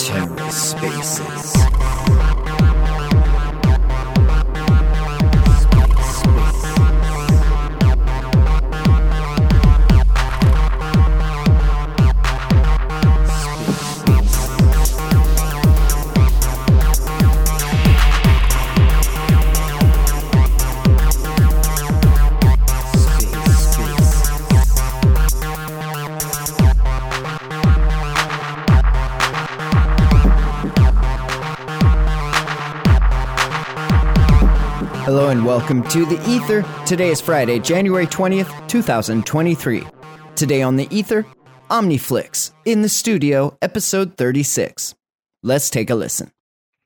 TerraSpaces. Hello and welcome to The Ether. Today is Friday, January 20th, 2023. Today on The Ether, OmniFlix in the Studio, episode 36. Let's take a listen.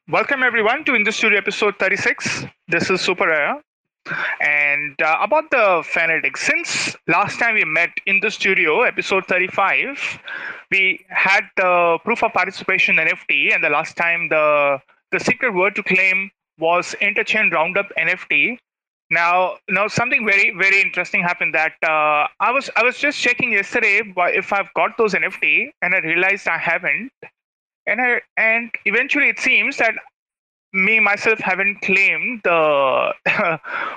Welcome everyone to In the Studio, episode 36. This is Super Air. And about the Fanatics, since last time we met in the studio, episode 35, we had the proof of participation NFT, and the last time the secret word to claim was Interchain Roundup NFT. Now something very, very interesting happened that I was just checking yesterday if I've got those NFT, and I realized I haven't. And eventually it seems that myself haven't claimed the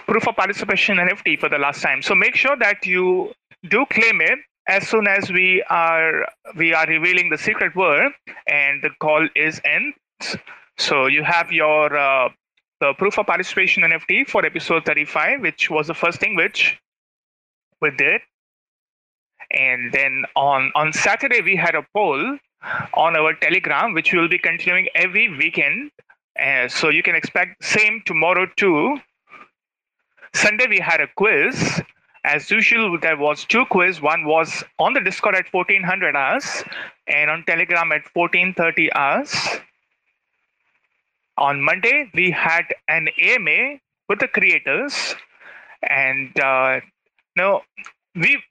proof of participation NFT for the last time. So make sure that you do claim it as soon as we are revealing the secret word and the call is ends. So you have your the proof of participation NFT for episode 35, which was the first thing which we did. And then on Saturday, we had a poll on our Telegram, which we will be continuing every weekend. So you can expect same tomorrow too. Sunday, we had a quiz. As usual, there was two quiz. One was on the Discord at 1400 hours and on Telegram at 1430 hours. On Monday, we had an AMA with the creators, and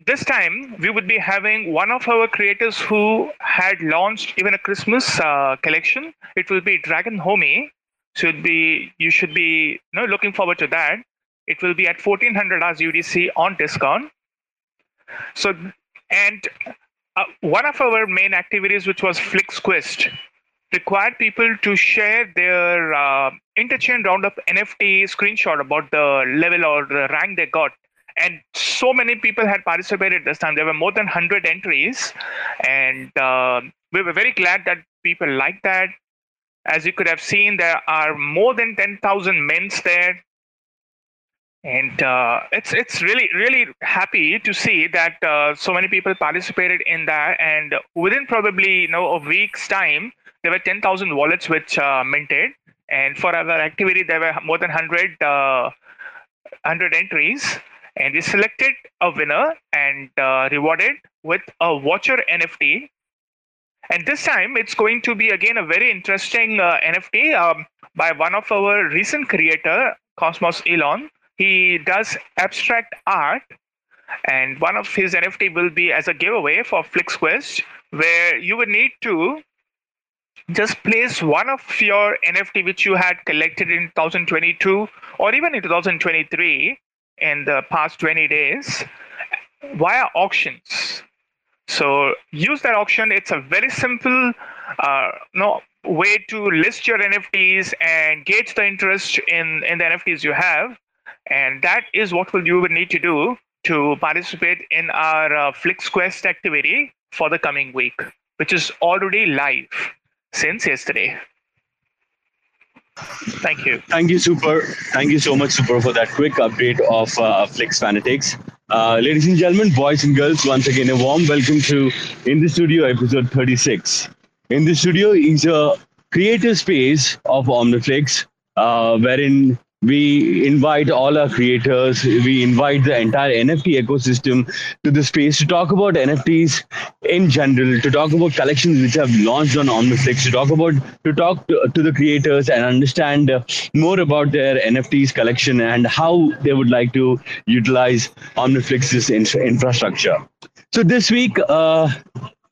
this time we would be having one of our creators who had launched even a Christmas collection. It will be Dragon Homie, so you should be looking forward to that. It will be at 1400 hours UTC on Discord. So, and one of our main activities, which was FlixQuest, required people to share their Interchain Roundup NFT screenshot about the level or the rank they got. And so many people had participated this time. There were more than 100 entries. And we were very glad that people liked that. As you could have seen, there are more than 10,000 mints there. And it's really, really happy to see that so many people participated in that. And within probably a week's time, there were 10,000 wallets which minted, and for our activity, there were more than 100 entries, and we selected a winner and rewarded with a Watcher NFT. And this time, it's going to be again a very interesting NFT by one of our recent creator, Cosmos Elon. He does abstract art, and one of his NFT will be as a giveaway for FlixQuest, where you would need to just place one of your NFT which you had collected in 2022 or even in 2023 in the past 20 days via auctions. So use that auction. It's a very simple way to list your NFTs and gauge the interest in the NFTs you have. And that is what you would need to do to participate in our FlixQuest activity for the coming week, which is already live since yesterday. Thank you. Thank you, Super. Thank you so much, Super, for that quick update of Flix Fanatics. Ladies and gentlemen, boys and girls, once again, a warm welcome to In the Studio, episode 36. In the Studio is a creative space of OmniFlix, wherein we invite all our creators, we invite the entire NFT ecosystem to the space to talk about NFTs in general, to talk about collections which have launched on OmniFlix, to talk to the creators and understand more about their NFTs collection and how they would like to utilize OmniFlix's infrastructure. So this week,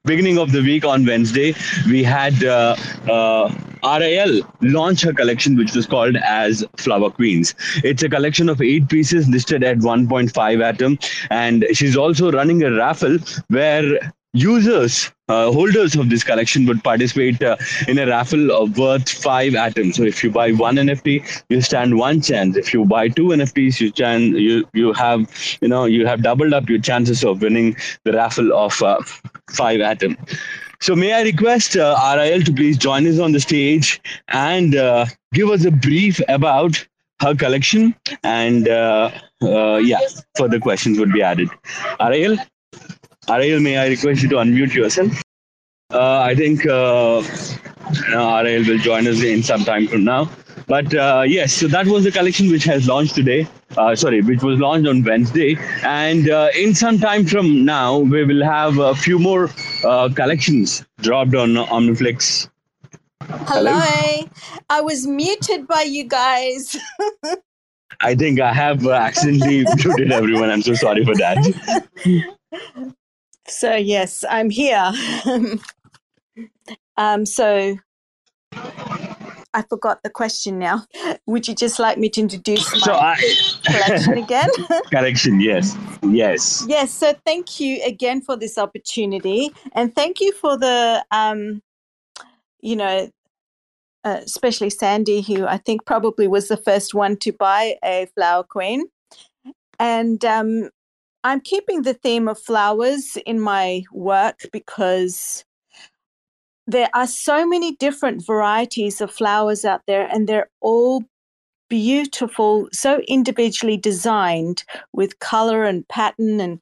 beginning of the week on Wednesday, we had RIL launched her collection, which was called as Flower Queens. It's a collection of 8 pieces listed at 1.5 Atom, and she's also running a raffle where users, holders of this collection would participate in a raffle of worth 5 atoms. So if you buy 1 NFT, you stand 1 chance. If you buy 2 NFTs, you have doubled up your chances of winning the raffle of 5 atoms. So may I request RIL to please join us on the stage and give us a brief about her collection, and further questions would be added. RIL, may I request you to unmute yourself? I think RIL will join us in some time from now. But yes, so that was the collection which has launched today. Which was launched on Wednesday. And in some time from now, we will have a few more collections dropped on OmniFlix. Hello. I was muted by you guys. I think I have accidentally muted everyone. I'm so sorry for that. So, yes, I'm here. So I forgot the question now. Would you just like me to introduce collection again? Collection, yes. Yes. Yes. So thank you again for this opportunity, and thank you for the, especially Sandy, who I think probably was the first one to buy a Flower Queen. And I'm keeping the theme of flowers in my work because there are so many different varieties of flowers out there, and they're all beautiful, so individually designed with color and pattern and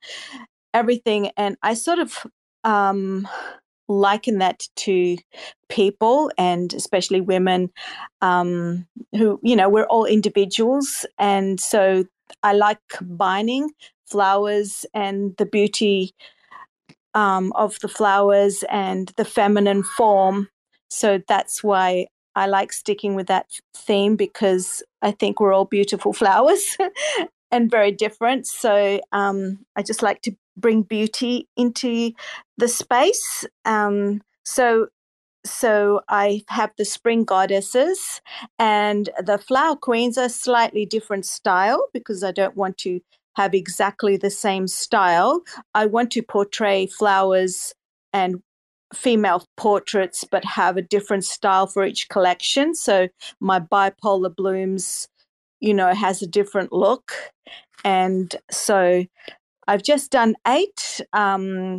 everything. And I sort of liken that to people, and especially women who, we're all individuals. And so I like combining flowers and the beauty of the flowers and the feminine form. So that's why I like sticking with that theme, because I think we're all beautiful flowers and very different. So I just like to bring beauty into the space. So I have the spring goddesses, and the Flower Queens are slightly different style, because I don't want to have exactly the same style. I want to portray flowers and female portraits, but have a different style for each collection. So my bipolar blooms, has a different look. And so I've just done 8,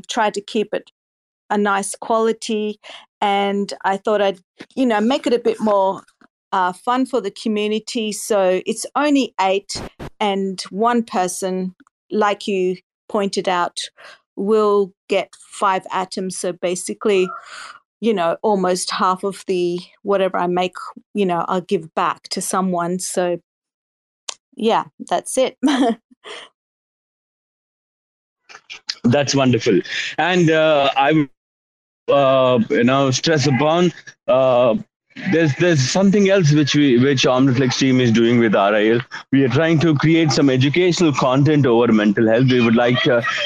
tried to keep it a nice quality. And I thought I'd, make it a bit more fun for the community. So it's only 8, and one person, like you pointed out, will get 5 atoms. So basically, almost half of the whatever I make, I'll give back to someone. So yeah, that's it. That's wonderful. And I stress upon there's something else which OmniFlix team is doing with RIL. We are trying to create some educational content over mental health. We would like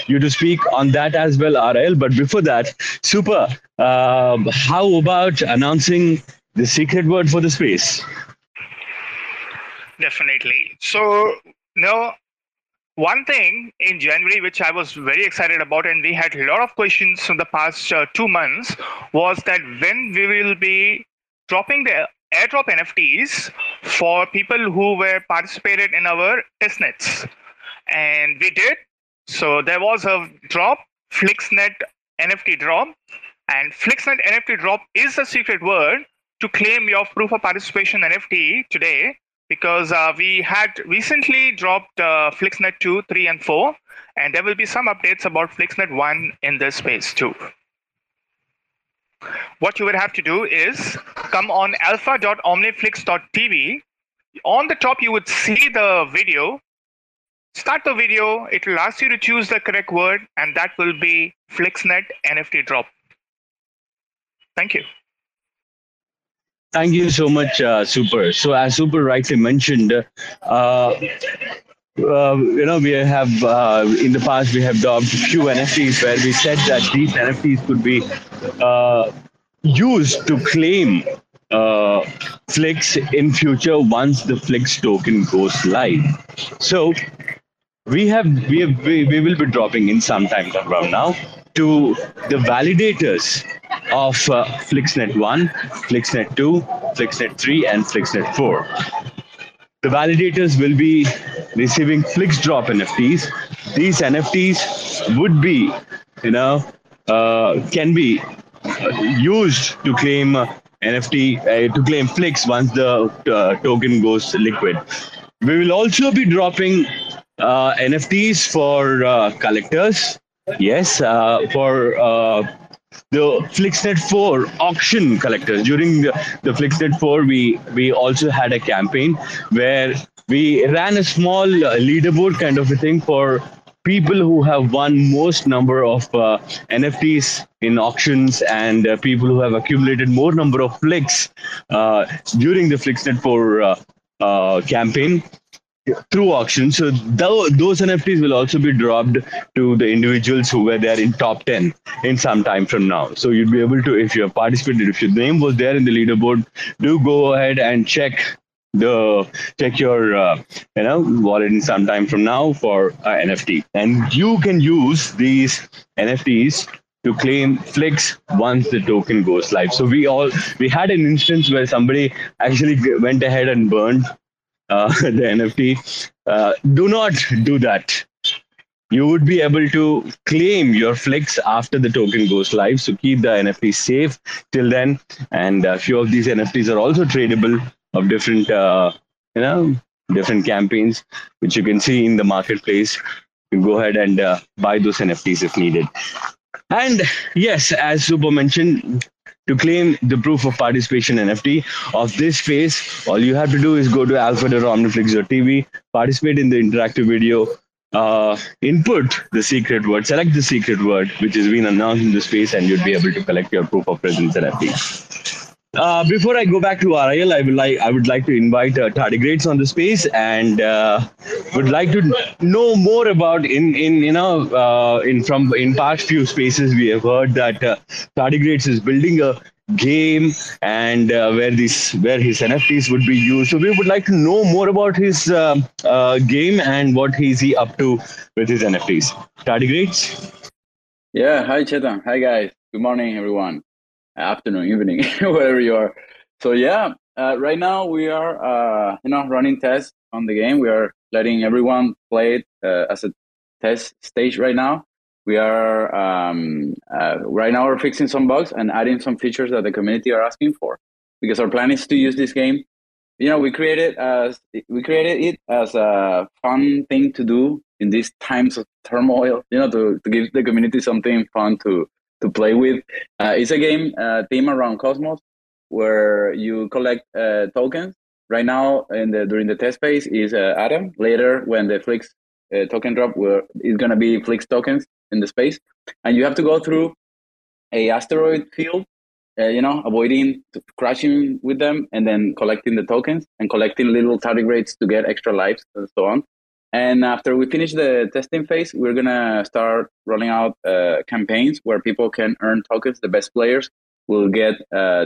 you to speak on that as well, RIL. But before that, Super, how about announcing the secret word for the space? Definitely. So, one thing in January, which I was very excited about, and we had a lot of questions from the past 2 months, was that when we will be dropping the airdrop NFTs for people who were participated in our testnets. And we did. So there was a drop, FlixNet NFT drop. And FlixNet NFT drop is the secret word to claim your proof of participation NFT today, because we had recently dropped FlixNet 2, 3, and 4. And there will be some updates about FlixNet 1 in this space too. What you would have to do is come on alpha.omniflix.tv. On the top, you would see the video. Start the video. It will ask you to choose the correct word, and that will be FlixNet NFT drop. Thank you. Thank you so much, Super. So as Super rightly mentioned, we have in the past we have dropped a few NFTs where we said that these NFTs could be used to claim Flix in future once the Flix token goes live. So we will be dropping in some time around now to the validators of FlixNet 1, FlixNet 2, FlixNet 3 and FlixNet 4. The validators will be receiving Flix drop NFTs. These NFTs would be, can be used to claim to claim Flix once the token goes liquid. We will also be dropping NFTs for collectors. Yes, for the FlixNet 4 auction collectors. During the FlixNet 4, we also had a campaign where we ran a small leaderboard kind of a thing for people who have won most number of NFTs in auctions and people who have accumulated more number of Flix during the FlixNet 4 campaign through auction. So those NFTs will also be dropped to the individuals who were there in top 10 in some time from now. So you'd be able to, if you have participated, if your name was there in the leaderboard, do go ahead and check your wallet in some time from now for NFT, and you can use these NFTs to claim Flix once the token goes live. So we had an instance where somebody actually went ahead and burned the NFT. Do not do that. You would be able to claim your Flix after the token goes live. So keep the NFT safe till then. And a few of these NFTs are also tradable of different, different campaigns, which you can see in the marketplace. You go ahead and buy those NFTs if needed. And yes, as Super mentioned, to claim the proof of participation NFT of this phase, all you have to do is go to alpha.omniflix.tv, participate in the interactive video, input the secret word, select the secret word, which has been announced in the space, and you'd be able to collect your proof of presence NFT. Before I go back to RIL, I would like to invite tardigrades on the space, and would like to know more about in past few spaces we have heard that tardigrades is building a game and where his NFTs would be used. So we would like to know more about his game and what is he up to with his NFTs. Tardigrades. Yeah. Hi Chetan. Hi guys. Good morning, everyone. Afternoon, evening, wherever you are. So yeah, right now we are running tests on the game. We are letting everyone play it as a test stage right now. We are right now we're fixing some bugs and adding some features that the community are asking for, because our plan is to use this game. We created it as a fun thing to do in these times of turmoil. To give the community something fun to play with. It's a game theme around Cosmos, where you collect tokens. Right now, during the test phase, is Atom. Later, when the Flix token drop, it's going to be Flix tokens in the space. And you have to go through a asteroid field, avoiding crashing with them, and then collecting the tokens and collecting little tardigrades to get extra lives and so on. And after we finish the testing phase, we're going to start rolling out campaigns where people can earn tokens. The best players will get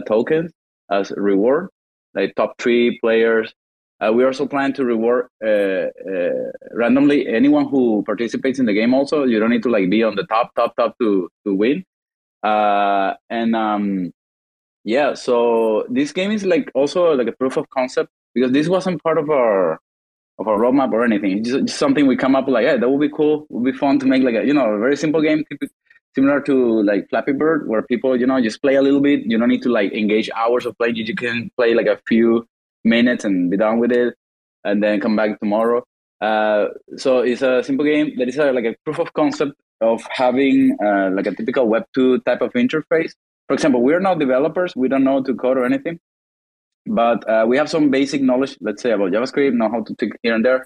tokens as a reward, like top 3 players. We also plan to reward randomly anyone who participates in the game also. You don't need to be on the top to win. So this game is also a proof of concept, because this wasn't part of our roadmap or anything. It's just something we come up with, yeah, that would be cool. It would be fun to make a very simple game, similar to Flappy Bird, where people, just play a little bit. You don't need to engage hours of play. You can play a few minutes and be done with it and then come back tomorrow. So it's a simple game that is a proof of concept of having a typical Web 2 type of interface. For example, we're not developers. We don't know how to code or anything. But we have some basic knowledge, let's say, about JavaScript, know how to click here and there.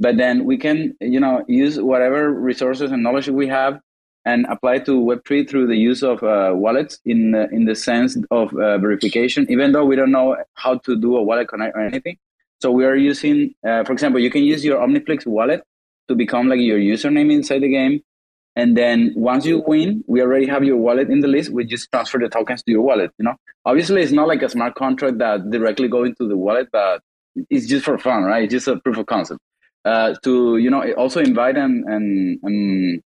But then we can, use whatever resources and knowledge we have and apply to Web3 through the use of wallets in the sense of verification, even though we don't know how to do a wallet connect or anything. So we are using, for example, you can use your OmniFlix wallet to become your username inside the game. And then once you win, we already have your wallet in the list. We just transfer the tokens to your wallet, you know? Obviously, it's not like a smart contract that directly go into the wallet, but it's just for fun, right? It's just a proof of concept. To, you know, also invite and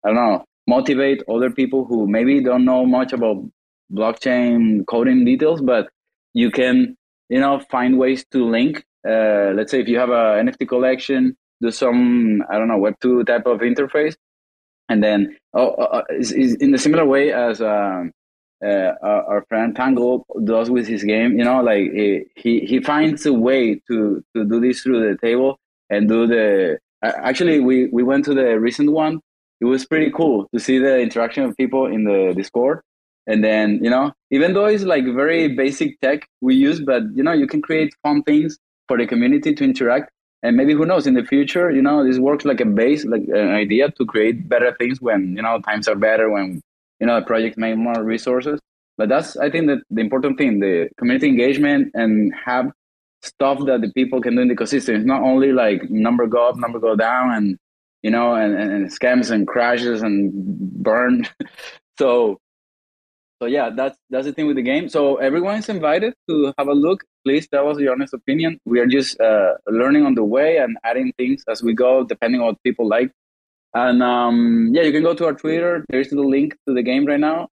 I don't know, motivate other people who maybe don't know much about blockchain coding details, but you can, you know, find ways to link. Let's say if you have a NFT collection, do some, I don't know, Web2 type of interface. And then, is in a similar way as our friend Tango does with his game, you know, like he finds a way to do this through the table and do the. Actually, we went to the recent one. It was pretty cool to see the interaction of people in the Discord. And then, you know, even though it's like very basic tech we use, but, you know, you can create fun things for the community to interact. And maybe, who knows, in the future, you know, this works like a base, like an idea to create better things when, you know, times are better, when, you know, a project may more resources. But that's, I think, that the important thing, the community engagement, and have stuff that the people can do in the ecosystem. It's not only like number go up, number go down, and, you know, and scams and crashes and burn. So yeah, that's the thing with the game. So everyone is invited to have a look. Please tell us your honest opinion. We are just learning on the way and adding things as we go, depending on what people like. And yeah, you can go to our Twitter. There is the link to the game right now.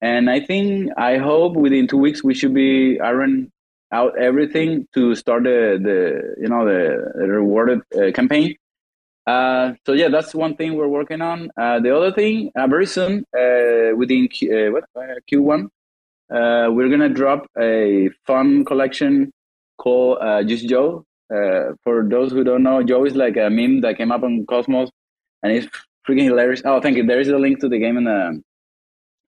And I hope within 2 weeks we should be ironing out everything to start the rewarded campaign. So yeah, that's one thing we're working on. The other thing, very soon, within Q1, we're gonna drop a fun collection called Just Joe. For those who don't know, Joe is like a meme that came up on Cosmos, and it's freaking hilarious. Oh, thank you. There is a link to the game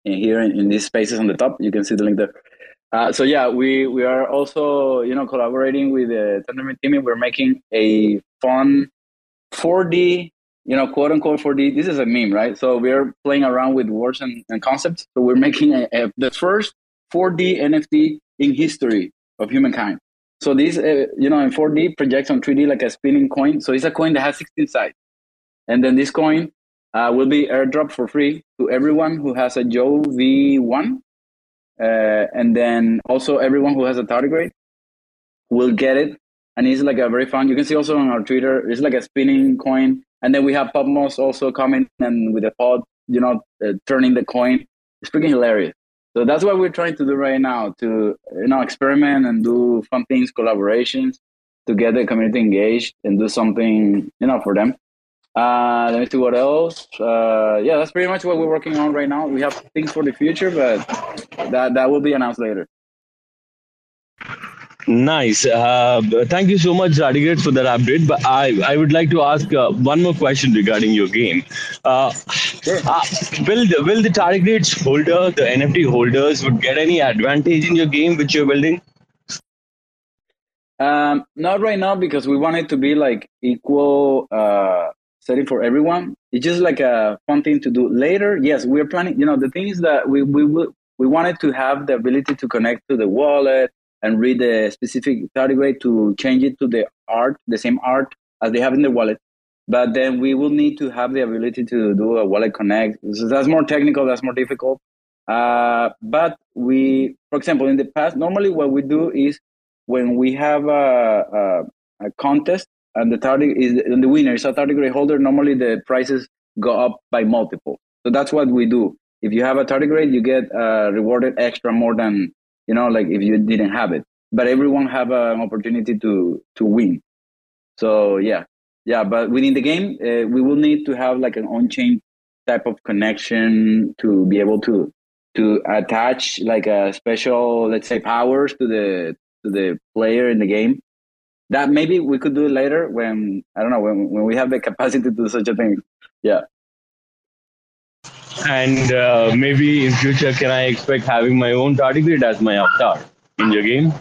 in these spaces on the top. You can see the link there. So yeah, we are also, you know, collaborating with the Tendermint team. We're making a fun 4D, you know, quote unquote 4D. This is a meme, right? So we're playing around with words and concepts. So we're making the first 4D NFT in history of humankind. So this, you know, in 4D projects on 3D like a spinning coin. So it's a coin that has 16 sides. And then this coin will be airdropped for free to everyone who has a Joe V1. And then also everyone who has a tardigrade will get it. And it's like a very fun, you can see also on our Twitter, it's like a spinning coin. And then we have Pubmos also coming and with a pod, you know, turning the coin. It's freaking hilarious. So that's what we're trying to do right now, to, you know, experiment and do fun things, collaborations, to get the community engaged and do something, you know, for them. Let me see what else. Yeah, that's pretty much what we're working on right now. We have things for the future, but that will be announced later. Nice. Thank you so much, Radigat, for that update. But I would like to ask one more question regarding your game. Sure. Will the tardigrades holder, the NFT holders, would get any advantage in your game which you're building? Not right now, because we want it to be like equal setting for everyone. It's just like a fun thing to do later. Yes, we're planning. You know, the thing is that we wanted to have the ability to connect to the wallet and read the specific tardigrade to change it to the art, the same art as they have in the wallet. But then we will need to have the ability to do a wallet connect. So that's more technical, that's more difficult. But we, for example, in the past, normally what we do is when we have a contest and the winner is a tardigrade holder, normally the prices go up by multiple. So that's what we do. If you have a tardigrade, you get rewarded extra more than, you know, like if you didn't have it, but everyone have an opportunity to win. So yeah. But within the game, we will need to have like an on-chain type of connection to be able to attach like a special, let's say, powers to the player in the game. That maybe we could do later when, I don't know, when we have the capacity to do such a thing. Yeah. And maybe in future, can I expect having my own tardigrade as my avatar in your game?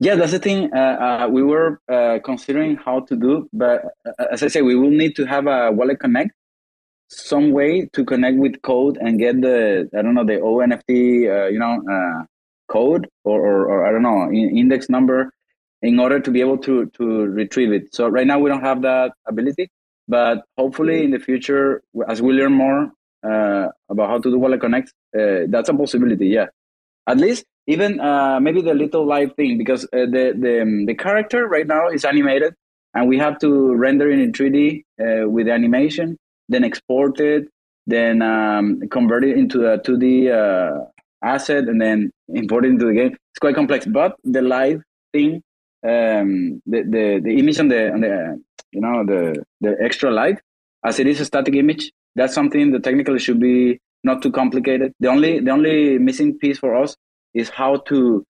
Yeah, that's the thing we were considering how to do. But as I say, we will need to have a wallet connect, some way to connect with code and get the, I don't know, the ONFT, code or I don't know, index number in order to be able to retrieve it. So right now we don't have that ability. But hopefully in the future, as we learn more about how to do wallet connect, that's a possibility. Yeah, at least even maybe the little live thing, because the character right now is animated, and we have to render it in 3D with animation, then export it, then convert it into a 2D asset, and then import it into the game. It's quite complex, but the live thing, the image on the you know, the extra light, as it is a static image, that's something that technically should be not too complicated. The only missing piece for us is how to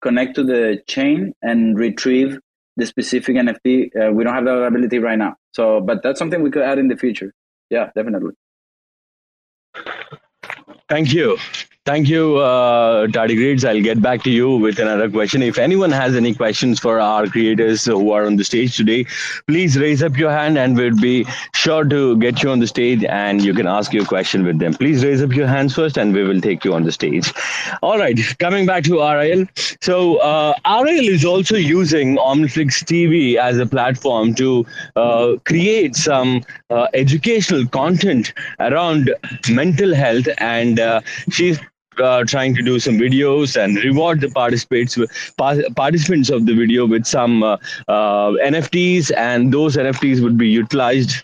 connect to the chain and retrieve the specific NFT. We don't have that ability right now. So, but that's something we could add in the future. Yeah, definitely. Thank you. Thank you, Tardigrades. I'll get back to you with another question. If anyone has any questions for our creators who are on the stage today, please raise up your hand and we'll be sure to get you on the stage and you can ask your question with them. Please raise up your hands first and we will take you on the stage. All right, coming back to RIL. So RIL is also using OmniFlix TV as a platform to create some educational content around mental health, and she's trying to do some videos and reward the participants of the video with some NFTs, and those NFTs would be utilized,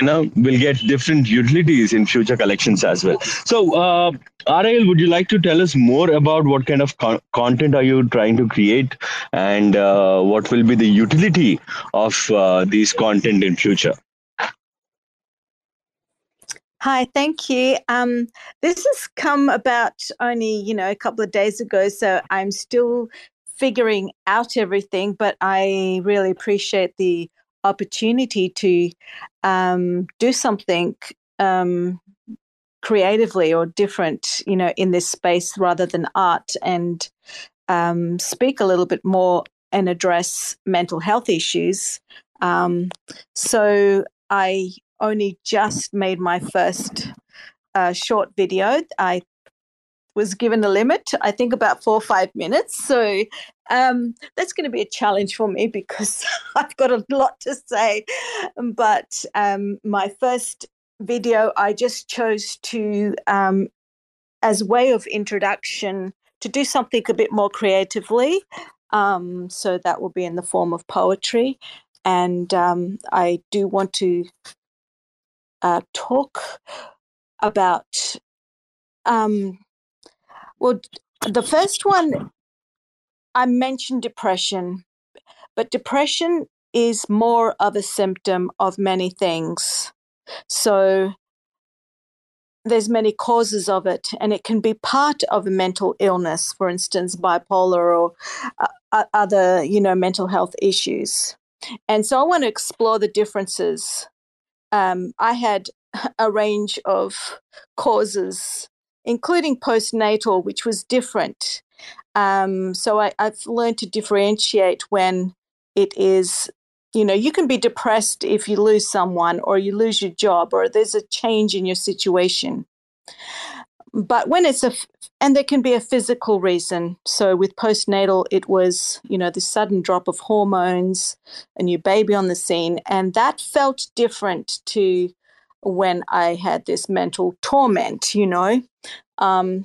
you know, will get different utilities in future collections as well. So RIL, would you like to tell us more about what kind of content are you trying to create, and what will be the utility of these content in future? Hi, thank you. This has come about only, you know, a couple of days ago, so I'm still figuring out everything, but I really appreciate the opportunity to do something creatively or different, you know, in this space rather than art, and speak a little bit more and address mental health issues. So I only just made my first short video. I was given a limit, I think about 4 or 5 minutes. So that's going to be a challenge for me because I've got a lot to say. But my first video, I just chose to, as a way of introduction, to do something a bit more creatively. So that will be in the form of poetry. And I do want to talk about, well, the first one, I mentioned depression, but depression is more of a symptom of many things. So there's many causes of it, and it can be part of a mental illness, for instance, bipolar or other, you know, mental health issues. And so I want to explore the differences. I had a range of causes, including postnatal, which was different. So I've learned to differentiate when it is, you know, you can be depressed if you lose someone or you lose your job or there's a change in your situation. But when it's and there can be a physical reason. So with postnatal, it was, you know, the sudden drop of hormones, a new baby on the scene. And that felt different to when I had this mental torment, you know. Yeah,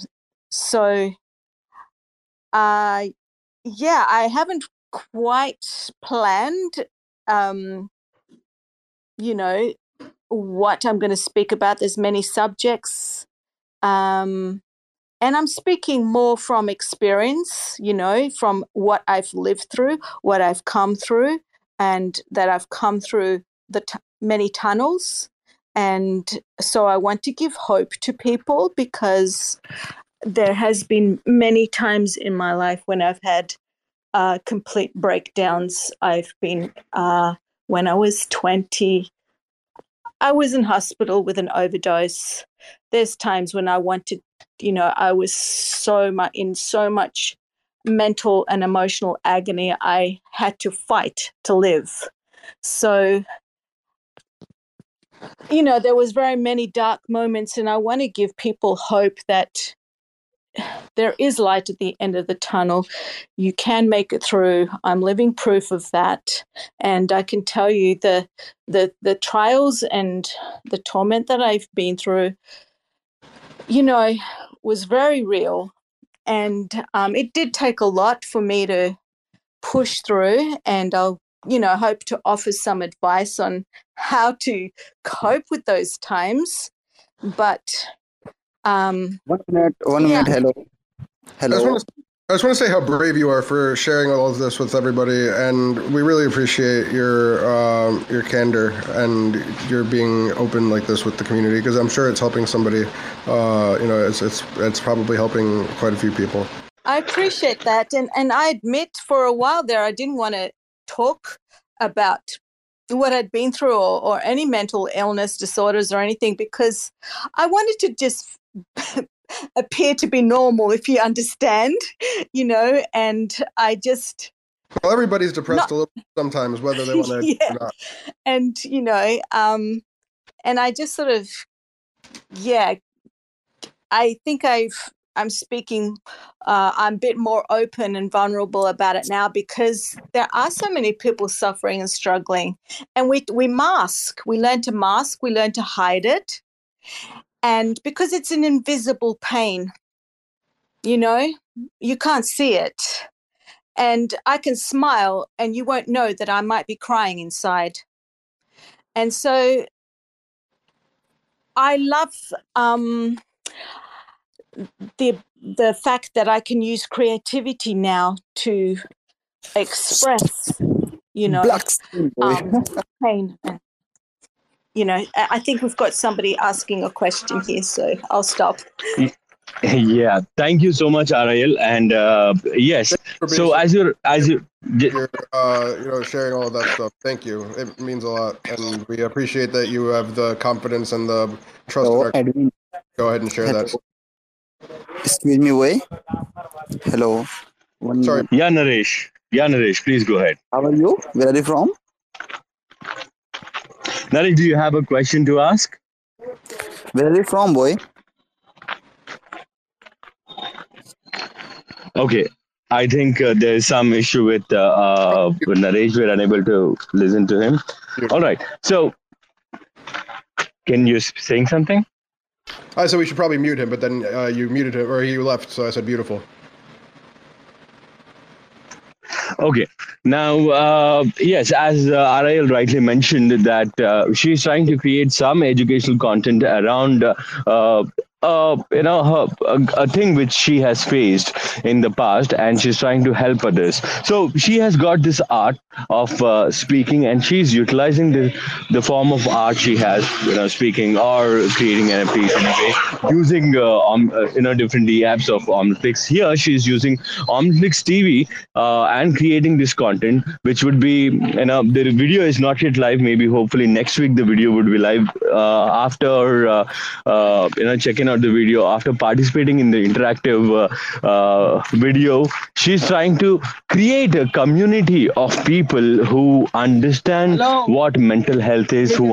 I haven't quite planned, you know, what I'm going to speak about. There's many subjects. And I'm speaking more from experience, you know, from what I've lived through, what I've come through, and that I've come through the many tunnels. And so I want to give hope to people, because there has been many times in my life when I've had complete breakdowns. I've been, when I was 20, I was in hospital with an overdose. There's times when I wanted, you know, I was in so much mental and emotional agony, I had to fight to live. So, you know, there was very many dark moments, and I want to give people hope that there is light at the end of the tunnel. You can make it through. I'm living proof of that. And I can tell you the trials and the torment that I've been through, you know, was very real. And it did take a lot for me to push through, and I'll, you know, hope to offer some advice on how to cope with those times. But one minute, hello. I just want to say how brave you are for sharing all of this with everybody, and we really appreciate your candor and your being open like this with the community, because I'm sure it's helping somebody. You know, it's probably helping quite a few people. I appreciate that, and I admit for a while there I didn't want to talk about what I'd been through or any mental illness disorders or anything, because I wanted to just appear to be normal, if you understand, you know, and I just... Well, everybody's depressed a little sometimes, whether they want to or not. And, you know, and I just sort of, I think I'm speaking, I'm a bit more open and vulnerable about it now, because there are so many people suffering and struggling, and we mask. We learn to mask. We learn to hide it, and because it's an invisible pain, you know, you can't see it. And I can smile and you won't know that I might be crying inside. And so I love... The fact that I can use creativity now to express, you know, pain. You know, I think we've got somebody asking a question here, so I'll stop. Yeah, thank you so much, RIL, and yes. So you know, sharing all of that stuff. Thank you. It means a lot, and we appreciate that you have the confidence and the trust. Go ahead and share that. Excuse me, Way. Hello. Sorry. Yeah, Naresh, please go ahead. How are you? Where are you from? Naresh, do you have a question to ask? Where are you from, boy? Okay. I think there's some issue with Naresh. We're unable to listen to him. Sure. All right. So, can you say something? I said we should probably mute him, but then you muted him, or he left, so I said beautiful. Okay. Now, yes, as RIL rightly mentioned, that she's trying to create some educational content around you know, a thing which she has faced in the past, and she's trying to help others. So she has got this art of speaking, and she's utilizing the form of art she has, you know, speaking or creating NFTs in a way, using you know, different apps of OmniFlix. Here she's using OmniFlix TV and creating this content, which would be, you know, the video is not yet live. Maybe hopefully next week the video would be live after you know, checking out the video, after participating in the interactive video. She's trying to create a community of people who understand what mental health is, who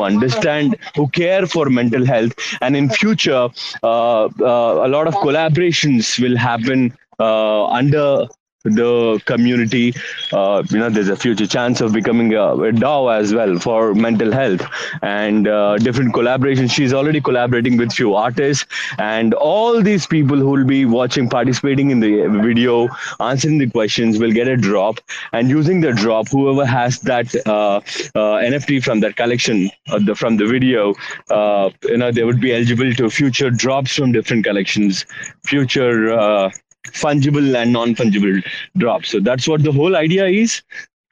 care for mental health, and in future a lot of collaborations will happen under the community. You know, there's a future chance of becoming a DAO as well for mental health, and different collaborations. She's already collaborating with few artists, and all these people who will be watching, participating in the video, answering the questions, will get a drop, and using the drop, whoever has that NFT from that collection, from the video, you know, they would be eligible to future drops from different collections, future fungible and non-fungible drops. So that's what the whole idea is.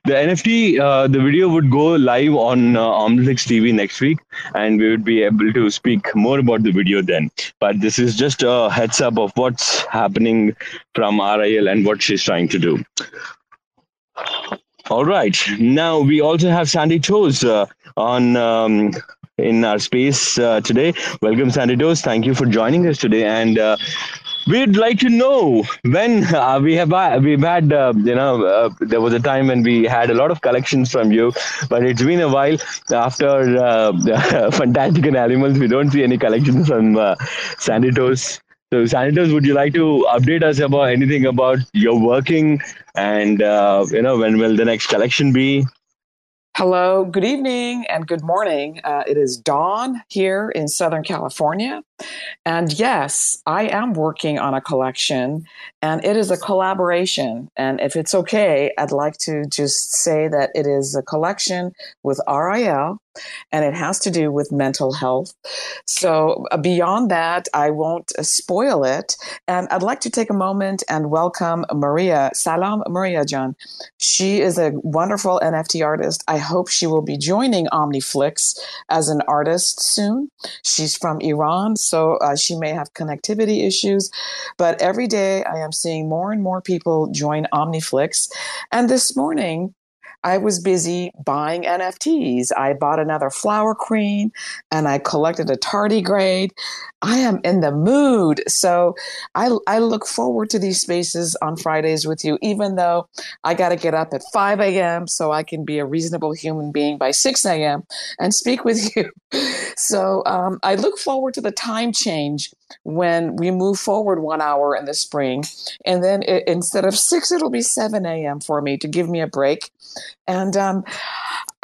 The NFT, the video would go live on OmniFlix TV next week, and we would be able to speak more about the video then. But this is just a heads up of what's happening from RIL and what she's trying to do. All right. Now, we also have Sandytoes on... in our space today. Welcome, Sandytoes. Thank you for joining us today. And we'd like to know when we've had you know, there was a time when we had a lot of collections from you, but it's been a while. After Fantastical Animals, we don't see any collections from Sandytoes So Sandytoes, would you like to update us about anything about your working and, when will the next collection be? Hello, good evening and good morning. It is dawn here in Southern California. And yes, I am working on a collection and it is a collaboration. And if it's okay, I'd like to just say that it is a collection with RIL and it has to do with mental health. So beyond that, I won't spoil it. And I'd like to take a moment and welcome Maria. Salam Maria Jan. She is a wonderful NFT artist. I hope she will be joining OmniFlix as an artist soon. She's from Iran, so she may have connectivity issues. But every day I am seeing more and more people join OmniFlix. And this morning, I was busy buying NFTs. I bought another Flower Queen and I collected a tardigrade. I am in the mood. So I look forward to these spaces on Fridays with you, even though I got to get up at 5 a.m. so I can be a reasonable human being by 6 a.m. and speak with you. So I look forward to the time change when we move forward 1 hour in the spring. And then instead of 6, it'll be 7 a.m. for me to give me a break. And I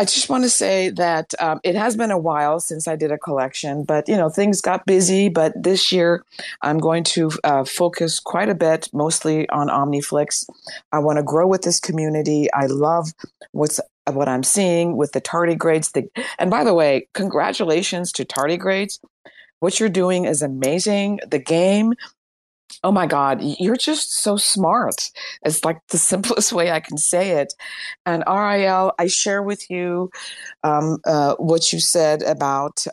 just want to say that it has been a while since I did a collection, but, things got busy. But this year, I'm going to focus quite a bit, mostly on OmniFlix. I want to grow with this community. I love what I'm seeing with the tardigrades. And by the way, congratulations to tardigrades. What you're doing is amazing. The game, oh my God, you're just so smart. It's like the simplest way I can say it. And RIL, I share with you what you said about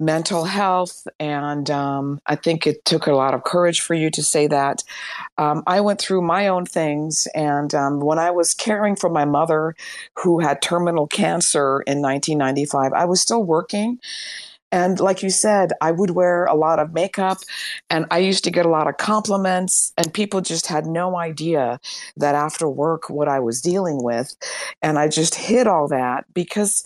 mental health. And I think it took a lot of courage for you to say that. I went through my own things. And when I was caring for my mother, who had terminal cancer in 1995, I was still working. And like you said, I would wear a lot of makeup and I used to get a lot of compliments and people just had no idea that after work what I was dealing with. And I just hid all that because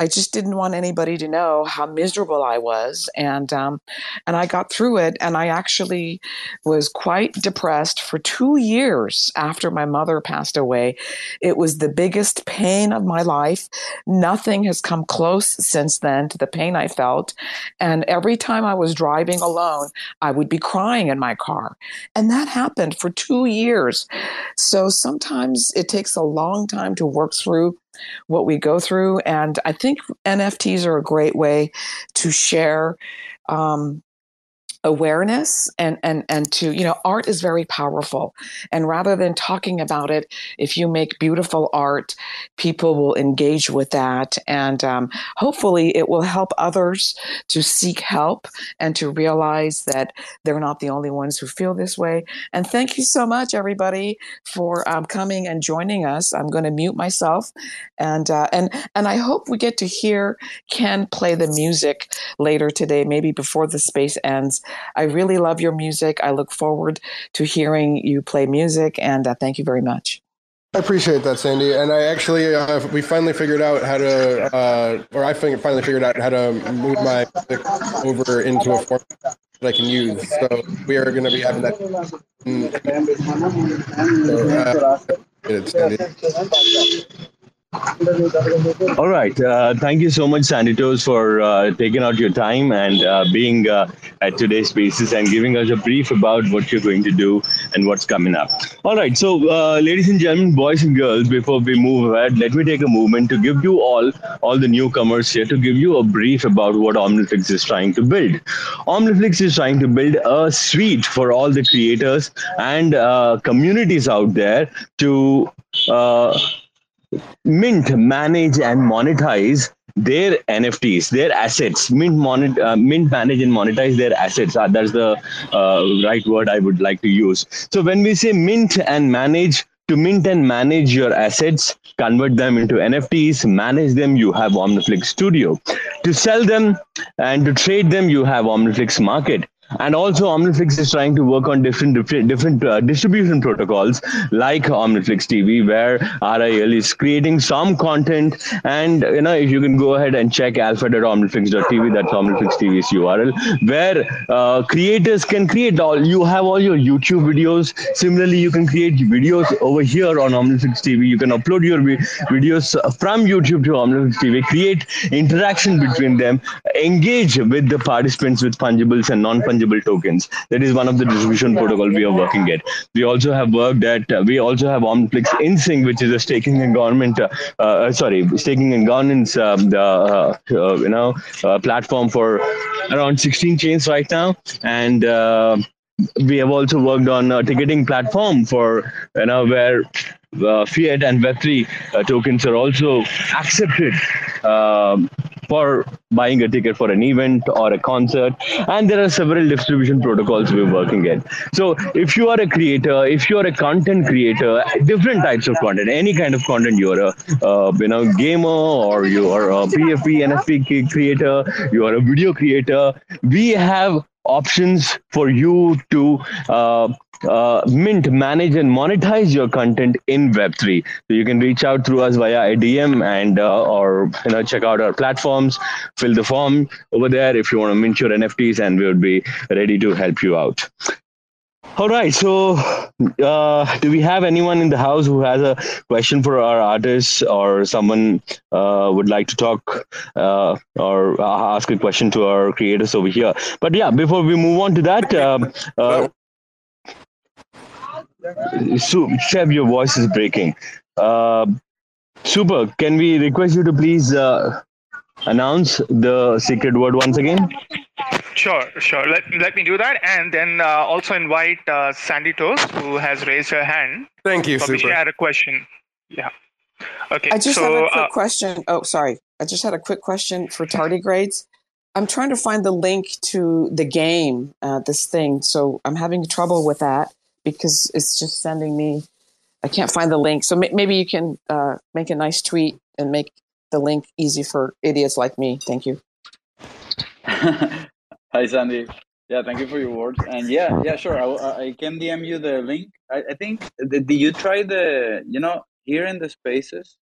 I just didn't want anybody to know how miserable I was. And I got through it, and I actually was quite depressed for 2 years after my mother passed away. It was the biggest pain of my life. Nothing has come close since then to the pain I felt. And every time I was driving alone, I would be crying in my car. And that happened for 2 years. So sometimes it takes a long time to work through what we go through. And I think NFTs are a great way to share awareness and to, art is very powerful. And rather than talking about it, if you make beautiful art, people will engage with that. And hopefully it will help others to seek help and to realize that they're not the only ones who feel this way. And thank you so much, everybody, for coming and joining us. I'm going to mute myself. And I hope we get to hear Ken play the music later today, maybe before the space ends. I really love your music. I look forward to hearing you play music, and thank you very much. I appreciate that, Sandy. And I actually, we finally figured out how to, or I finally figured out how to move my music over into a format that I can use. So we are going to be having that. All right. Thank you so much, Sandytoes, for taking out your time and being at today's spaces and giving us a brief about what you're going to do and what's coming up. All right. So, ladies and gentlemen, boys and girls, before we move ahead, let me take a moment to give you all the newcomers here, to give you a brief about what OmniFlix is trying to build. OmniFlix is trying to build a suite for all the creators and communities out there to mint, manage, and monetize their NFTs, their assets. Mint, manage, and monetize their assets. That's the right word I would like to use. So when we say mint and manage, to mint and manage your assets, convert them into NFTs, manage them, you have OmniFlix Studio. To sell them and to trade them, you have OmniFlix Market. And also, OmniFlix is trying to work on different distribution protocols like OmniFlix TV, where RIL is creating some content. And, you know, if you can go ahead and check alpha.omniflix.tv, that's OmniFlix TV's URL, where creators can create all, you have all your YouTube videos. Similarly, you can create videos over here on OmniFlix TV. You can upload your videos from YouTube to OmniFlix TV, create interaction between them, engage with the participants with fungibles and non-fungibles tokens. That is one of the distribution protocol we are working at. We also have worked at, we also have OmniFlix InSync, which is a staking and government, staking and governance, platform for around 16 chains right now. And we have also worked on a ticketing platform for, you know, where fiat and Web3 tokens are also accepted for buying a ticket for an event or a concert. And there are several distribution protocols we're working at. So if you are a creator, if you are a content creator, different types of content, any kind of content, you're a gamer, or you are a PFP, NFP creator, you are a video creator, we have options for you to mint, manage, and monetize your content in Web3. So you can reach out through us via IDM and check out our platforms, fill the form over there if you want to mint your NFTs, and we would be ready to help you out. All right, so do we have anyone in the house who has a question for our artists, or someone would like to talk or ask a question to our creators over here? But yeah, before we move on to that, Chev, your voice is breaking. Super, can we request you to please announce the secret word once again? Sure. Let me do that, and then also invite Sandytoes, who has raised her hand. Thank you, Super. She had a question. Yeah. Okay. I just had a quick question. Oh, sorry. I just had a quick question for tardigrades. I'm trying to find the link to the game, this thing. So I'm having trouble with that because it's just sending me. I can't find the link. So maybe you can make a nice tweet and make the link easy for idiots like me. Thank you. Hi, Sandy. Yeah, thank you for your words. And yeah, sure. I can DM you the link. I think, did you try the, here in the spaces?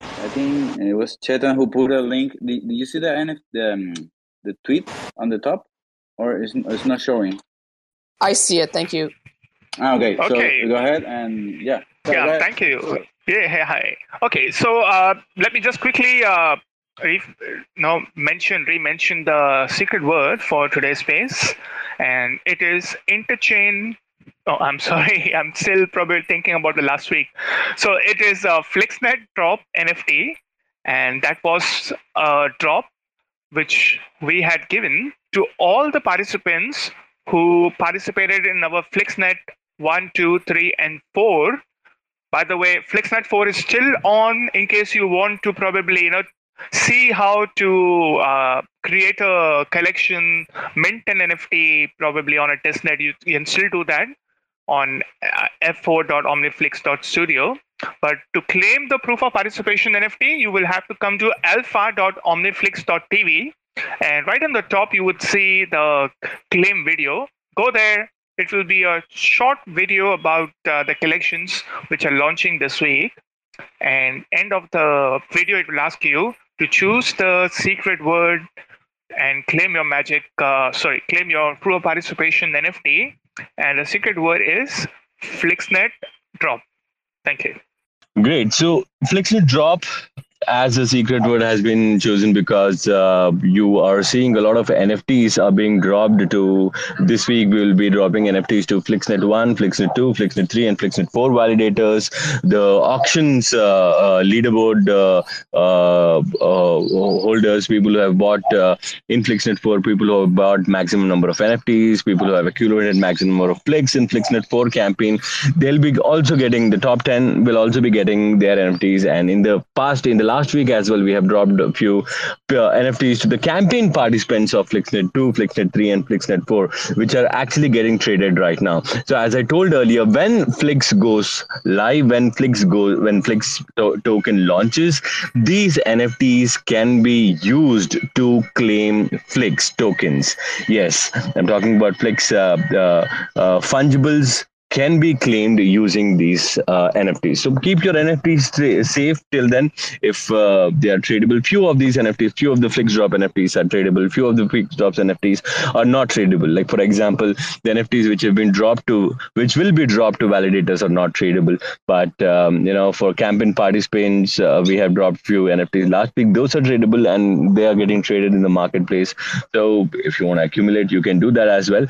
I think it was Chetan who put a link. Did you see the NFT, the tweet on the top? Or it's not showing? I see it. Thank you. Okay. So go ahead and yeah. Yeah, thank you. Yeah, hey, hi. Okay, so let me just quickly... mention the secret word for today's space, and it is interchain. Oh, I'm sorry, I'm still probably thinking about the last week. So it is a FlixNet drop NFT, and that was a drop which we had given to all the participants who participated in our FlixNet 1, 2, 3, and 4. By the way, FlixNet 4 is still on, in case you want to probably see how to create a collection, mint an NFT probably on a testnet. You can still do that on f4.omniflix.studio. But to claim the proof of participation NFT, you will have to come to alpha.omniflix.tv. And right on the top, you would see the claim video. Go there. It will be a short video about the collections which are launching this week. And end of the video, it will ask you to choose the secret word and claim your claim your proof of participation NFT, and the secret word is FlixNet drop. Thank you. Great. So FlixNet drop as a secret word has been chosen because you are seeing a lot of NFTs are being dropped to, this week we will be dropping NFTs to FlixNet 1, FlixNet 2, FlixNet 3 and FlixNet 4 validators. The auctions leaderboard holders, people who have bought in FlixNet 4, people who have bought maximum number of NFTs, people who have accumulated maximum number of Flix in FlixNet 4 campaign, they'll be also getting the top 10 will also be getting their NFTs. And in the last last week as well, we have dropped a few NFTs to the campaign participants of FlixNet 2, FlixNet 3, and FlixNet 4, which are actually getting traded right now. So as I told earlier, when Flix goes live, when Flix token launches, these NFTs can be used to claim Flix tokens. Yes, I'm talking about Flix fungibles can be claimed using these NFTs. So keep your NFTs safe till then. If they are tradable, few of these NFTs, few of the Flix drop NFTs are tradable, few of the Flix drops NFTs are not tradable. Like for example, the NFTs which have been dropped to, which will be dropped to validators are not tradable. But you know, for campaign participants, we have dropped few NFTs last week. Those are tradable and they are getting traded in the marketplace. So if you want to accumulate, you can do that as well.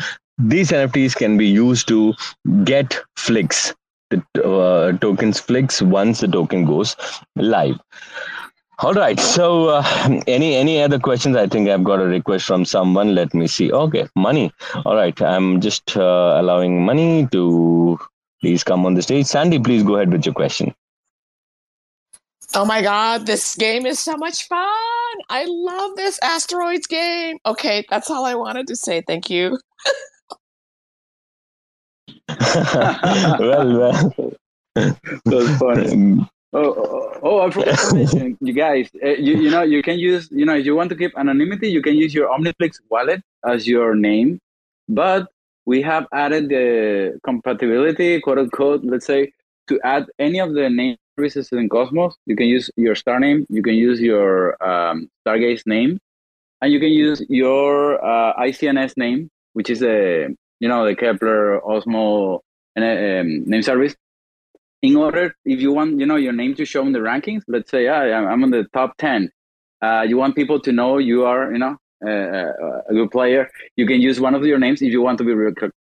These NFTs can be used to get Flix, the tokens Flix once the token goes live. All right. So any other questions? I think I've got a request from someone. Let me see. Okay. Money. All right. I'm just allowing Money to please come on the stage. Sandy, please go ahead with your question. Oh my God, this game is so much fun. I love this asteroids game. Okay, that's all I wanted to say. Thank you. Well, fun. I forgot to mention, you guys, you know, you can use, you know, if you want to keep anonymity, you can use your OmniFlix wallet as your name, but we have added the compatibility, quote unquote, let's say, to add any of the name services in Cosmos. You can use your star name, you can use your Stargaze name, and you can use your ICNS name, which is a, you know, the Kepler, Osmo, and name service. In order, if you want, you know, your name to show in the rankings, let's say I'm on the top 10. You want people to know you are, you know, a good player. You can use one of your names if you want to be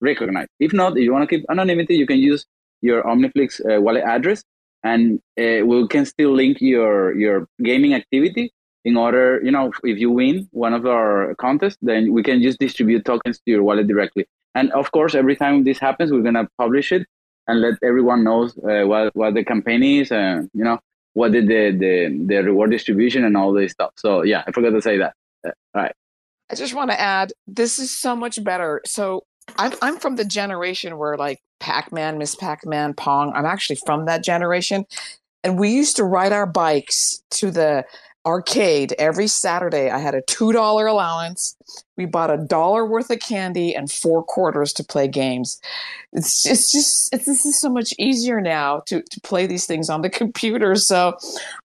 recognized. If not, if you want to keep anonymity, you can use your OmniFlix wallet address, and we can still link your gaming activity. In order, you know, if you win one of our contests, then we can just distribute tokens to your wallet directly. And of course, every time this happens, we're gonna publish it and let everyone knows what the campaign is, and you know, what did the reward distribution and all this stuff. So yeah, I forgot to say that. All right. I just want to add, this is so much better. So I'm from the generation where like Pac-Man, Miss Pac-Man, Pong. I'm actually from that generation, and we used to ride our bikes to the arcade every Saturday. I had a $2 allowance. We bought $1 worth of candy and 4 quarters to play games. This is so much easier now to play these things on the computer. So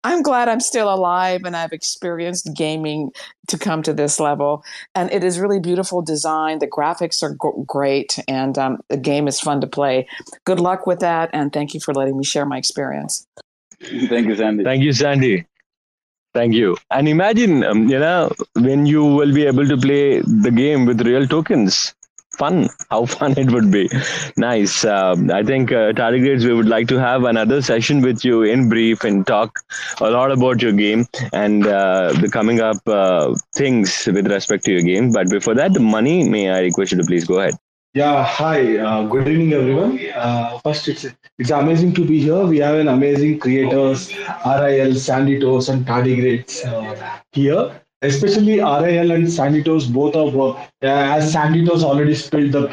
I'm glad I'm still alive and I've experienced gaming to come to this level. And it is really beautiful design. The graphics are great, and the game is fun to play. Good luck with that, and thank you for letting me share my experience. Thank you, Sandy. Thank you, Sandy. Thank you. And imagine, you know, when you will be able to play the game with real tokens. Fun. How fun it would be. Nice. I think, Tardigrades, we would like to have another session with you in brief and talk a lot about your game and the coming up things with respect to your game. But before that, Money, may I request you to please go ahead. Yeah, hi. Good evening, everyone. First, it's amazing to be here. We have an amazing creators, RIL, Sandytoes, and Tardigrades here. Especially RIL and Sandytoes, both of as Sandytoes already spilled the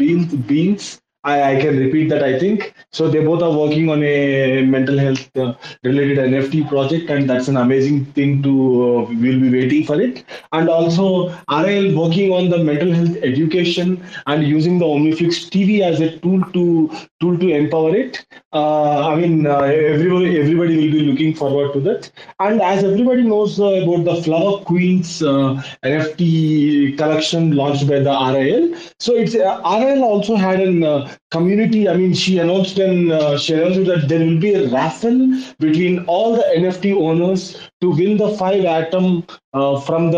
beans. I can repeat that, I think. So they both are working on a mental health related NFT project, and that's an amazing thing to, we'll be waiting for it. And also RIL working on the mental health education and using the OmniFlix TV as a tool to empower it. Everybody will be looking forward to that. And as everybody knows about the Flower Queens NFT collection launched by the RIL. So it's RIL also had an community. I mean, she announced that there will be a raffle between all the NFT owners to win the 5 atom from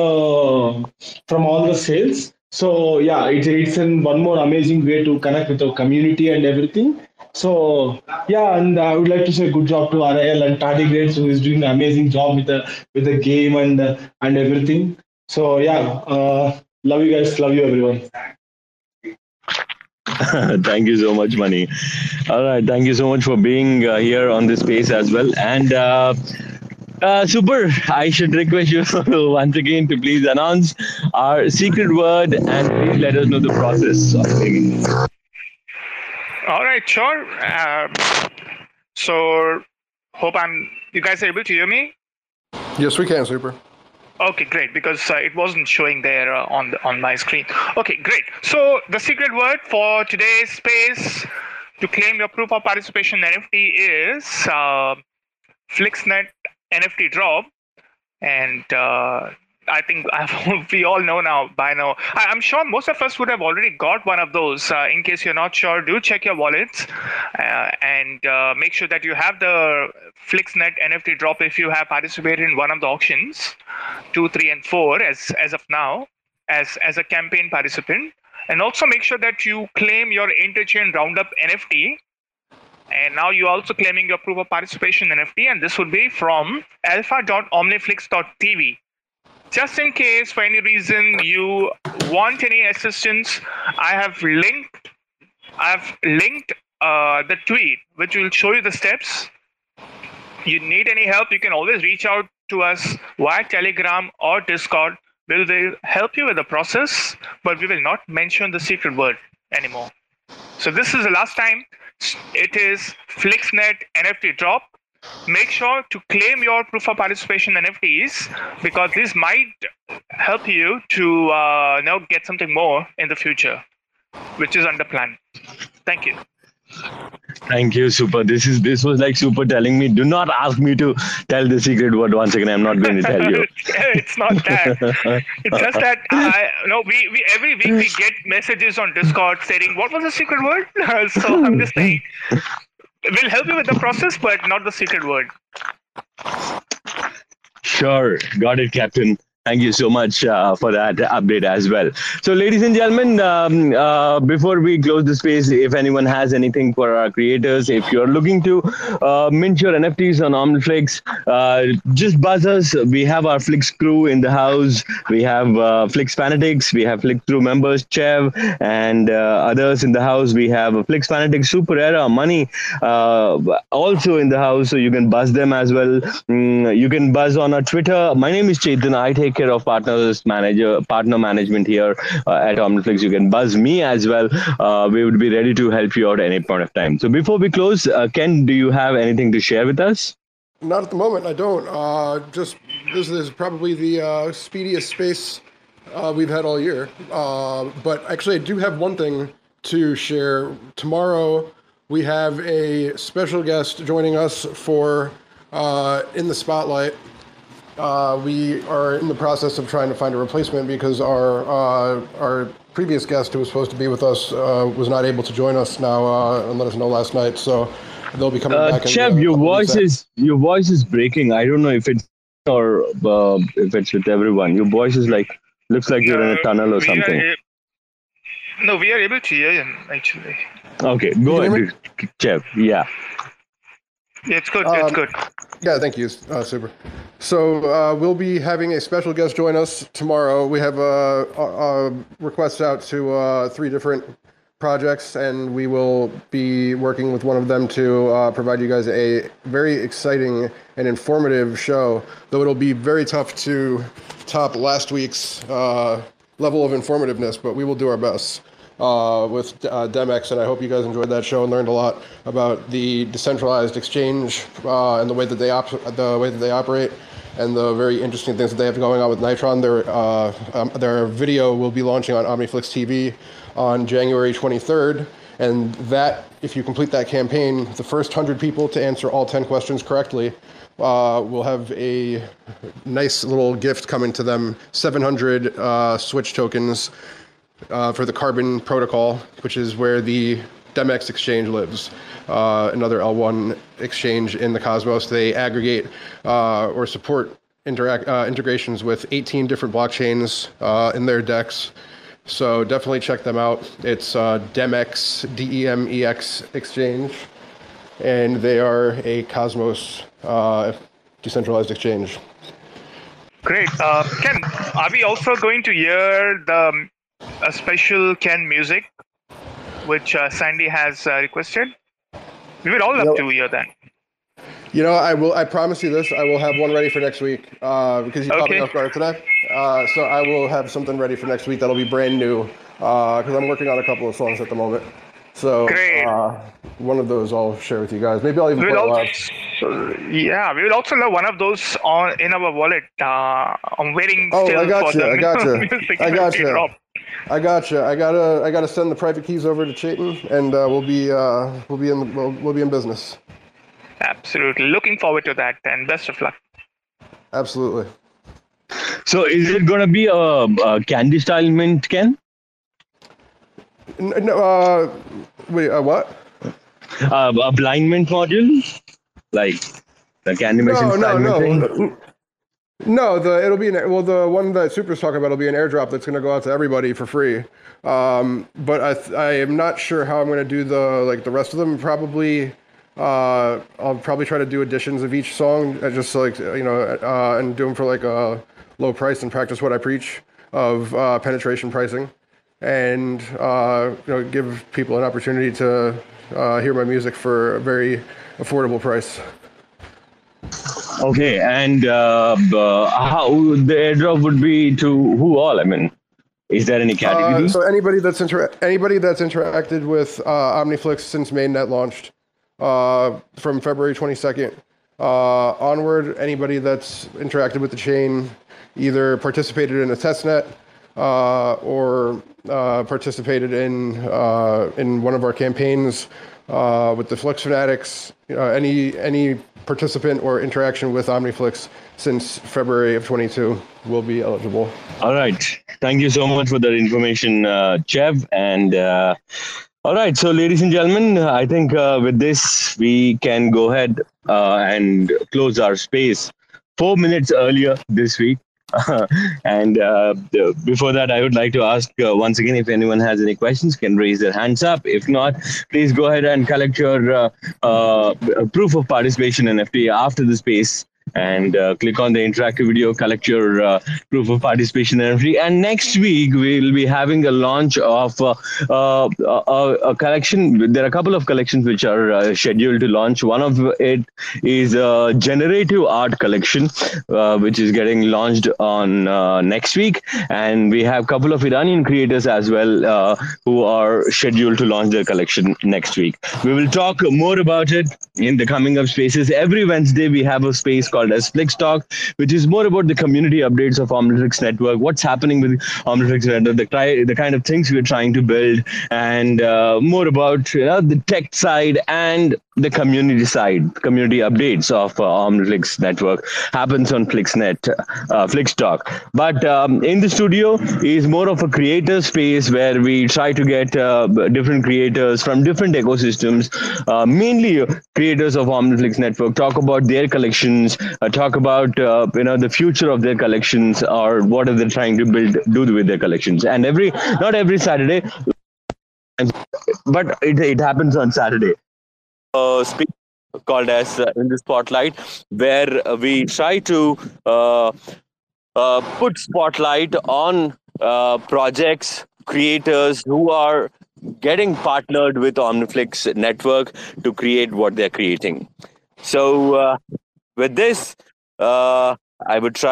all the sales. So yeah, it's one more amazing way to connect with our community and everything. So yeah, and I would like to say good job to RIL and Tardigrades, who is doing an amazing job with the game and everything. So yeah, love you guys, love you everyone. Thank you so much, Mani. All right, thank you so much for being here on this space as well. And Super. I should request you once again to please announce our secret word and please let us know the process of payment. All right, sure. So hope you guys are able to hear me? Yes, we can, Super. Okay, great, because it wasn't showing there on my screen. Okay, great. So the secret word for today's space to claim your proof of participation NFT is FlixNet NFT drop, and I think we all know now by now. I'm sure most of us would have already got one of those. In case you're not sure, do check your wallets and make sure that you have the FlixNet NFT drop if you have participated in one of the auctions, 2, 3, and 4 as of now, as a campaign participant. And also make sure that you claim your Interchain Roundup NFT. And now you're also claiming your proof of participation NFT, and this would be from alpha.omniflix.tv. Just in case, for any reason, you want any assistance, I have linked the tweet, which will show you the steps. You need any help, you can always reach out to us via Telegram or Discord. We'll help you with the process, but we will not mention the secret word anymore. So this is the last time. It is FlixNet NFT drop. Make sure to claim your proof of participation NFTs, because this might help you to now get something more in the future, which is under plan. Thank you. Thank you, Super. This was like Super telling me, do not ask me to tell the secret word once again. I'm not going to tell you. It's not that. It's just that we every week we get messages on Discord saying, what was the secret word? So I'm just saying, we'll help you with the process, but not the secret word. Sure. Got it, Captain. Thank you so much for that update as well. So, ladies and gentlemen, before we close the space, if anyone has anything for our creators, if you're looking to mint your NFTs on OmniFlix, just buzz us. We have our Flix crew in the house. We have Flix Fanatics. We have Flix crew members, Chev, and others in the house. We have Flix Fanatics, Super Era, Money, also in the house. So you can buzz them as well. You can buzz on our Twitter. My name is Chetan. I take care of partner management here at OmniFlix. You can buzz me as well. We would be ready to help you out at any point of time. So before we close, Ken, do you have anything to share with us? Not at the moment. I don't. Just this is probably the speediest space we've had all year. But actually, I do have one thing to share. Tomorrow, we have a special guest joining us for In the Spotlight. We are in the process of trying to find a replacement because our previous guest who was supposed to be with us was not able to join us now and let us know last night. So they'll be coming back. Chev, your voice is breaking. I don't know if it's if it's with everyone. Your voice is like looks like you're in a tunnel or something. No, we are able to hear him actually. Okay, go ahead, Chev. Yeah. It's good. It's good. Yeah, thank you, Super. So we'll be having a special guest join us tomorrow. We have requests out to 3 different projects, and we will be working with one of them to provide you guys a very exciting and informative show, though it'll be very tough to top last week's level of informativeness, but we will do our best. With DEMEX, and I hope you guys enjoyed that show and learned a lot about the decentralized exchange and the way that they operate, and the very interesting things that they have going on with Nitron. Their video will be launching on OmniFlix TV on January 23rd, and that, if you complete that campaign, the first 100 people to answer all 10 questions correctly will have a nice little gift coming to them, 700 Switch tokens. For the Carbon Protocol, which is where the DEMEX exchange lives, another L1 exchange in the Cosmos. They aggregate or support integrations with 18 different blockchains in their DEX. So definitely check them out. It's DEMEX, D-E-M-E-X exchange, and they are a Cosmos decentralized exchange. Great. Ken, are we also going to hear a special Ken music, which Sandy has requested? We would all love to hear that. You know, I promise you this. I will have one ready for next week because you caught me off guard today. So I will have something ready for next week that'll be brand new because I'm working on a couple of songs at the moment. So one of those I'll share with you guys. Maybe I'll even play it live. Yeah, we will also have one of those on in our wallet. I'm waiting still for the music NFT drop. I gotta send the private keys over to Chetan, and we'll be in business. Absolutely, looking forward to that, and best of luck. Absolutely. So, is it gonna be a candy style mint, Ken? No. Wait. What? A blind mint module, like the candy machine style mint. No, it'll be the one that Super's talking about will be an airdrop that's going to go out to everybody for free. But I am not sure how I'm going to do the rest of them. Probably I'll probably try to do editions of each song, just and do them for a low price and practice what I preach of penetration pricing, and give people an opportunity to hear my music for a very affordable price. Okay, and how the airdrop would be to who all? I mean, is there any category? So anybody that's interacted with OmniFlix since mainnet launched from February 22nd onward, anybody that's interacted with the chain, either participated in a testnet or participated in one of our campaigns with the Flix Fanatics, any participant or interaction with OmniFlix since February of 22 will be eligible. All right. Thank you so much for that information, Chev. And all right. So, ladies and gentlemen, I think with this, we can go ahead and close our space 4 minutes earlier this week. And before that, I would like to ask once again, if anyone has any questions, can raise their hands up. If not, please go ahead and collect your proof of participation NFT after the space, and click on the interactive video, collect your proof of participation NFT. And next week, we'll be having a launch of a collection. There are a couple of collections which are scheduled to launch. One of it is a generative art collection, which is getting launched on next week. And we have a couple of Iranian creators as well who are scheduled to launch their collection next week. We will talk more about it in the coming up spaces. Every Wednesday, we have a space called as Flix Talk, which is more about the community updates of OmniFlix Network, what's happening with OmniFlix Network, the kind of things we're trying to build, and more about the tech side and the community side. Community updates of OmniFlix Network happens on FlixNet, Flix Talk. But in the studio is more of a creator space where we try to get different creators from different ecosystems, mainly creators of OmniFlix Network, talk about their collections, talk about the future of their collections or what are they trying to do with their collections. And not every Saturday, but it happens on Saturday. Speak called as In the Spotlight, where we try to put spotlight on projects, creators who are getting partnered with OmniFlix Network to create what they're creating. So with this, I would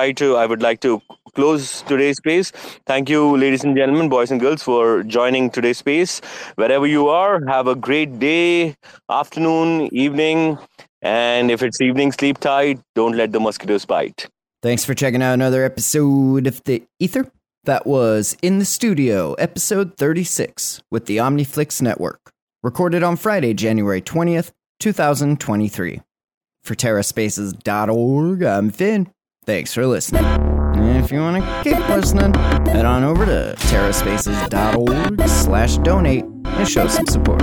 like to close today's space. Thank you, ladies and gentlemen, boys and girls, for joining today's space. Wherever you are, have a great day, afternoon, evening. And if it's evening, sleep tight. Don't let the mosquitoes bite. Thanks for checking out another episode of The Ether. That was In the Studio, episode 36 with the OmniFlix Network. Recorded on Friday, January 20th, 2023. For TerraSpaces.org, I'm Finn. Thanks for listening. If you want to keep listening, head on over to terraspaces.org/donate and show some support.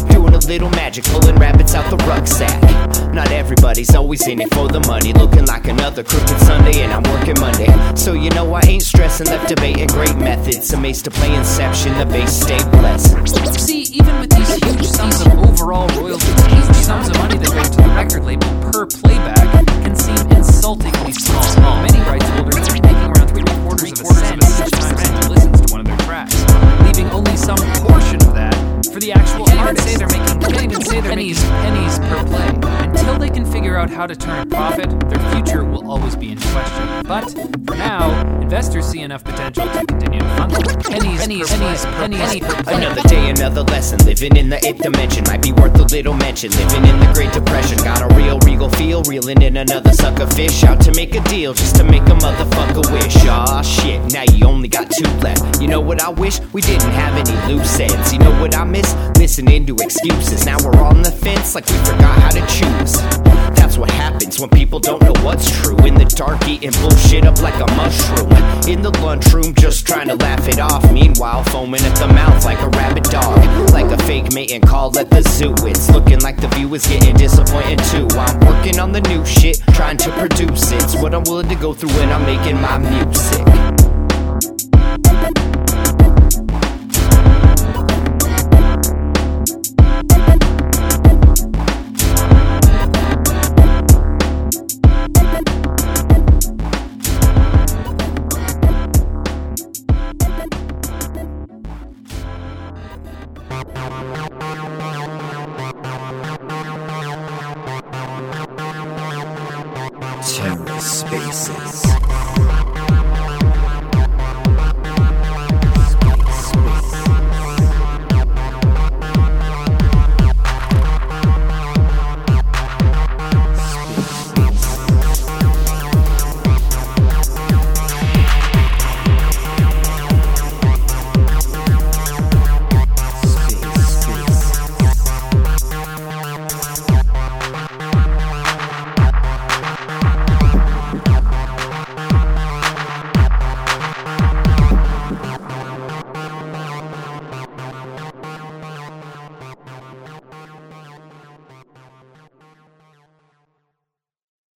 Doing a little magic, pulling rabbits out the rucksack. Not everybody's always in it for the money. Looking like another crooked Sunday, and I'm working Monday. So you know I ain't stressing, left debating great methods. Amazed to play Inception, the base stay blessed. See, even with these huge sums of overall royalties, huge sums of money that go to the record label per playback can seem insultingly small. Many rights holders are making around three quarters of a cent each time someone listens to one of their tracks, leaving only some portion of that for the actual artist. They can't even say they're making pennies per play. Until they can figure out how to turn a profit, their future will always be in question. But for now, investors see enough potential to continue to fund them. Pennies per play. Another day, another lesson. Living in the 8th dimension might be worth a little mention. Living in the Great Depression, got a real regal feel. Reeling in another sucker fish, out to make a deal, just to make a motherfucker wish. Aw shit, now you only got 2 left. You know what I wish? We didn't have any loose ends. You know what I miss? Listening to excuses. Now we're on the fence like we forgot how to choose. That's what happens when people don't know what's true. In the dark, eating bullshit up like a mushroom. In the lunchroom, just trying to laugh it off. Meanwhile, foaming at the mouth like a rabid dog. Like a fake mating call at the zoo. It's looking like the view is getting disappointing too. I'm working on the new shit, trying to produce it. It's what I'm willing to go through when I'm making my music. TerraSpaces.